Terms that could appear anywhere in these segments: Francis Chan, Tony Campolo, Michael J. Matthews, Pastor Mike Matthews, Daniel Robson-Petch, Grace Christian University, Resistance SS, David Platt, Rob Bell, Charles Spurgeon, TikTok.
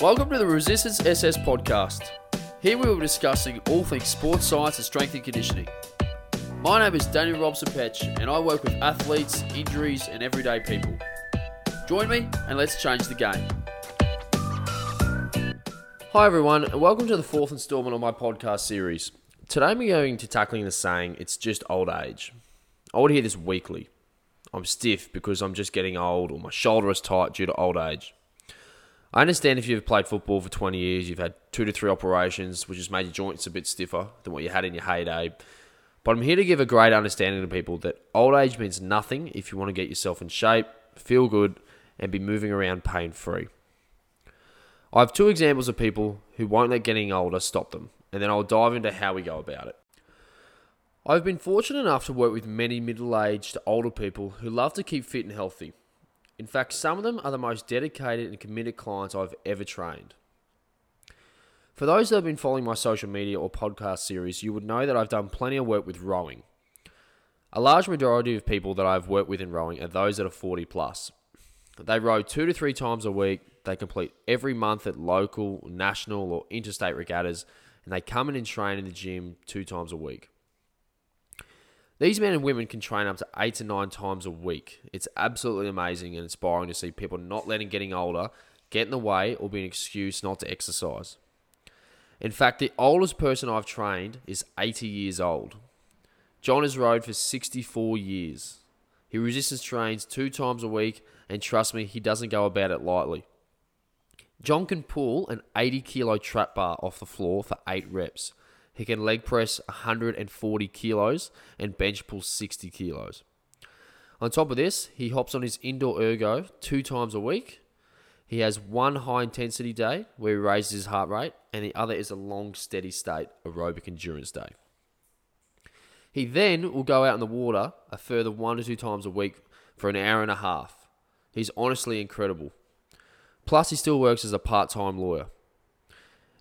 Welcome to the Resistance SS podcast. Here we will be discussing all things sports science and strength and conditioning. My name is Daniel Robson-Petch and I work with athletes, injuries and everyday people. Join me and let's change the game. Hi everyone and welcome to the fourth installment of my podcast series. Today we're going to tackling the saying, it's just old age. I would hear this weekly. I'm stiff because I'm just getting old, or my shoulder is tight due to old age. I understand if you've played football for 20 years, you've had 2 to 3 operations, which has made your joints a bit stiffer than what you had in your heyday. But I'm here to give a great understanding to people that old age means nothing if you want to get yourself in shape, feel good, and be moving around pain-free. I have 2 examples of people who won't let getting older stop them, and then I'll dive into how we go about it. I've been fortunate enough to work with many middle-aged to older people who love to keep fit and healthy. In fact, some of them are the most dedicated and committed clients I've ever trained. For those that have been following my social media or podcast series, you would know that I've done plenty of work with rowing. A large majority of people that I've worked with in rowing are those that are 40 plus. They row 2 to 3 times a week, they compete every month at local, national or interstate regattas, and they come in and train in the gym 2 times a week. These men and women can train up to 8 to 9 times a week. It's absolutely amazing and inspiring to see people not letting getting older get in the way or be an excuse not to exercise. In fact, the oldest person I've trained is 80 years old. John has rowed for 64 years. He resistance trains 2 times a week, and trust me, he doesn't go about it lightly. John can pull an 80-kilo trap bar off the floor for 8 reps. He can leg press 140 kilos and bench pull 60 kilos. On top of this, he hops on his indoor ergo 2 times a week. He has one high intensity day where he raises his heart rate, and the other is a long steady state aerobic endurance day. He then will go out in the water a further 1 to 2 times a week for an hour and a half. He's honestly incredible. Plus, he still works as a part-time lawyer.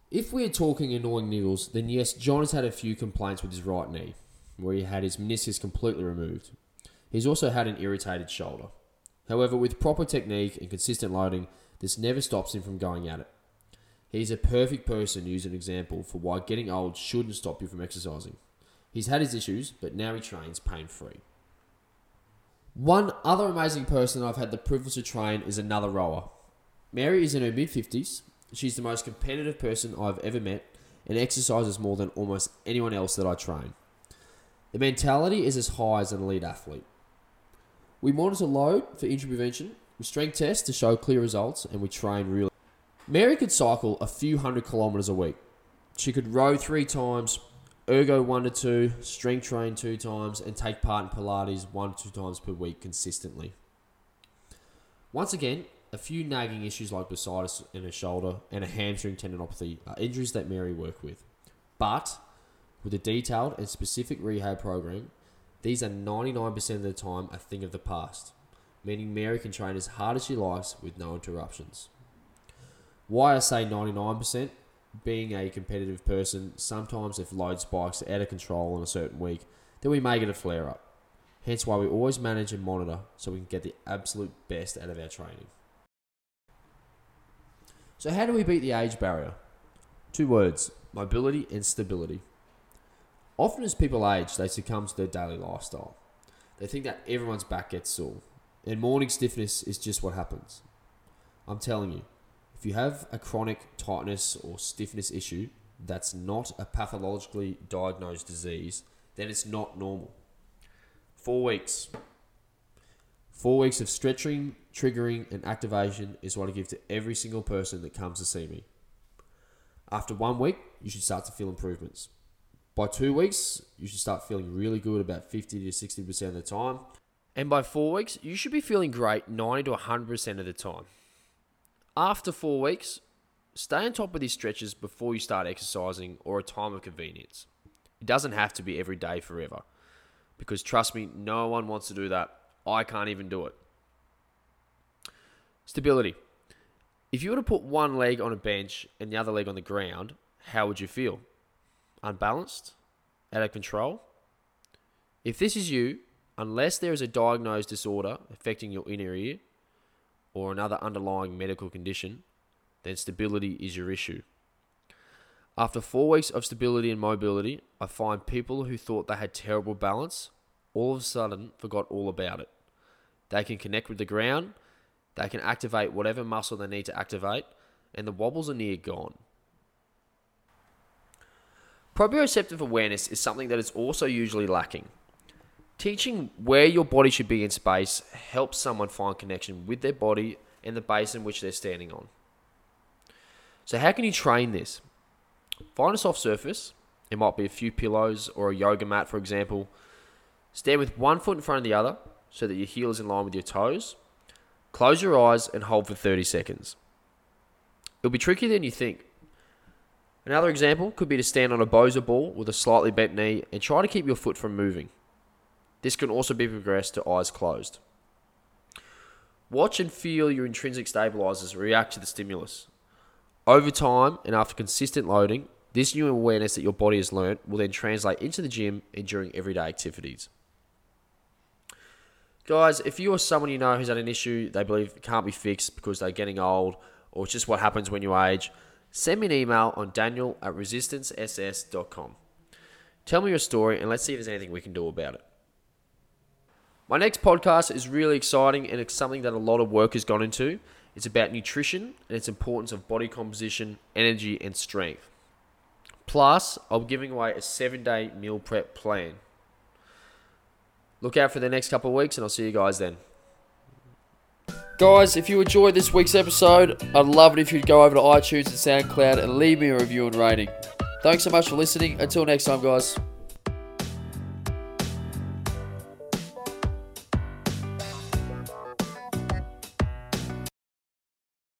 If we are talking annoying niggles, then yes, John has had a few complaints with his right knee, where he had his meniscus completely removed. He's also had an irritated shoulder. However, with proper technique and consistent loading, this never stops him from going at it. He's a perfect person to use an example for why getting old shouldn't stop you from exercising. He's had his issues, but now he trains pain-free. One other amazing person I've had the privilege to train is another rower. Mary is in her mid-50s. She's the most competitive person I've ever met and exercises more than almost anyone else that I train. The mentality is as high as an elite athlete. We monitor load for injury prevention, we strength test to show clear results, and we train really. Mary could cycle a few hundred kilometres a week. She could row 3 times, ergo 1 to 2, strength train 2 times, and take part in Pilates 1 to 2 times per week consistently. Once again, a few nagging issues like bursitis in her shoulder and a hamstring tendinopathy are injuries that Mary worked with. But with a detailed and specific rehab program, these are 99% of the time a thing of the past, meaning Mary can train as hard as she likes with no interruptions. Why I say 99%? Being a competitive person, sometimes if load spikes are out of control on a certain week, then we may get a flare-up. Hence why we always manage and monitor so we can get the absolute best out of our training. So how do we beat the age barrier? 2 words, mobility and stability. Often as people age, they succumb to their daily lifestyle. They think that everyone's back gets sore, and morning stiffness is just what happens. I'm telling you, if you have a chronic tightness or stiffness issue that's not a pathologically diagnosed disease, then it's not normal. 4 weeks. 4 weeks of stretching, triggering, and activation is what I give to every single person that comes to see me. After 1 week, you should start to feel improvements. By 2 weeks, you should start feeling really good about 50 to 60% of the time. And by 4 weeks, you should be feeling great 90 to 100% of the time. After 4 weeks, stay on top of these stretches before you start exercising or a time of convenience. It doesn't have to be every day forever. Because trust me, no one wants to do that. I can't even do it. Stability. If you were to put one leg on a bench and the other leg on the ground, how would you feel? Unbalanced? Out of control? If this is you, unless there is a diagnosed disorder affecting your inner ear or another underlying medical condition, then stability is your issue. After 4 weeks of stability and mobility, I find people who thought they had terrible balance all of a sudden forgot all about it. They can connect with the ground, they can activate whatever muscle they need to activate, and the wobbles are near gone. Proprioceptive awareness is something that is also usually lacking. Teaching where your body should be in space helps someone find connection with their body and the base in which they're standing on. So how can you train this? Find a soft surface. It might be a few pillows or a yoga mat, for example. Stand with one foot in front of the other so that your heel is in line with your toes. Close your eyes and hold for 30 seconds. It'll be trickier than you think. Another example could be to stand on a Bowser ball with a slightly bent knee and try to keep your foot from moving. This can also be progressed to eyes closed. Watch and feel your intrinsic stabilizers react to the stimulus. Over time and after consistent loading, this new awareness that your body has learned will then translate into the gym and during everyday activities. Guys, if you or someone you know who's had an issue they believe can't be fixed because they're getting old or it's just what happens when you age, send me an email on daniel@resistancess.com. Tell me your story and let's see if there's anything we can do about it. My next podcast is really exciting and it's something that a lot of work has gone into. It's about nutrition and its importance of body composition, energy, and strength. Plus, I'm giving away a 7-day meal prep plan. Look out for the next couple of weeks and I'll see you guys then. Guys, if you enjoyed this week's episode, I'd love it if you'd go over to iTunes and SoundCloud and leave me a review and rating. Thanks so much for listening. Until next time, guys.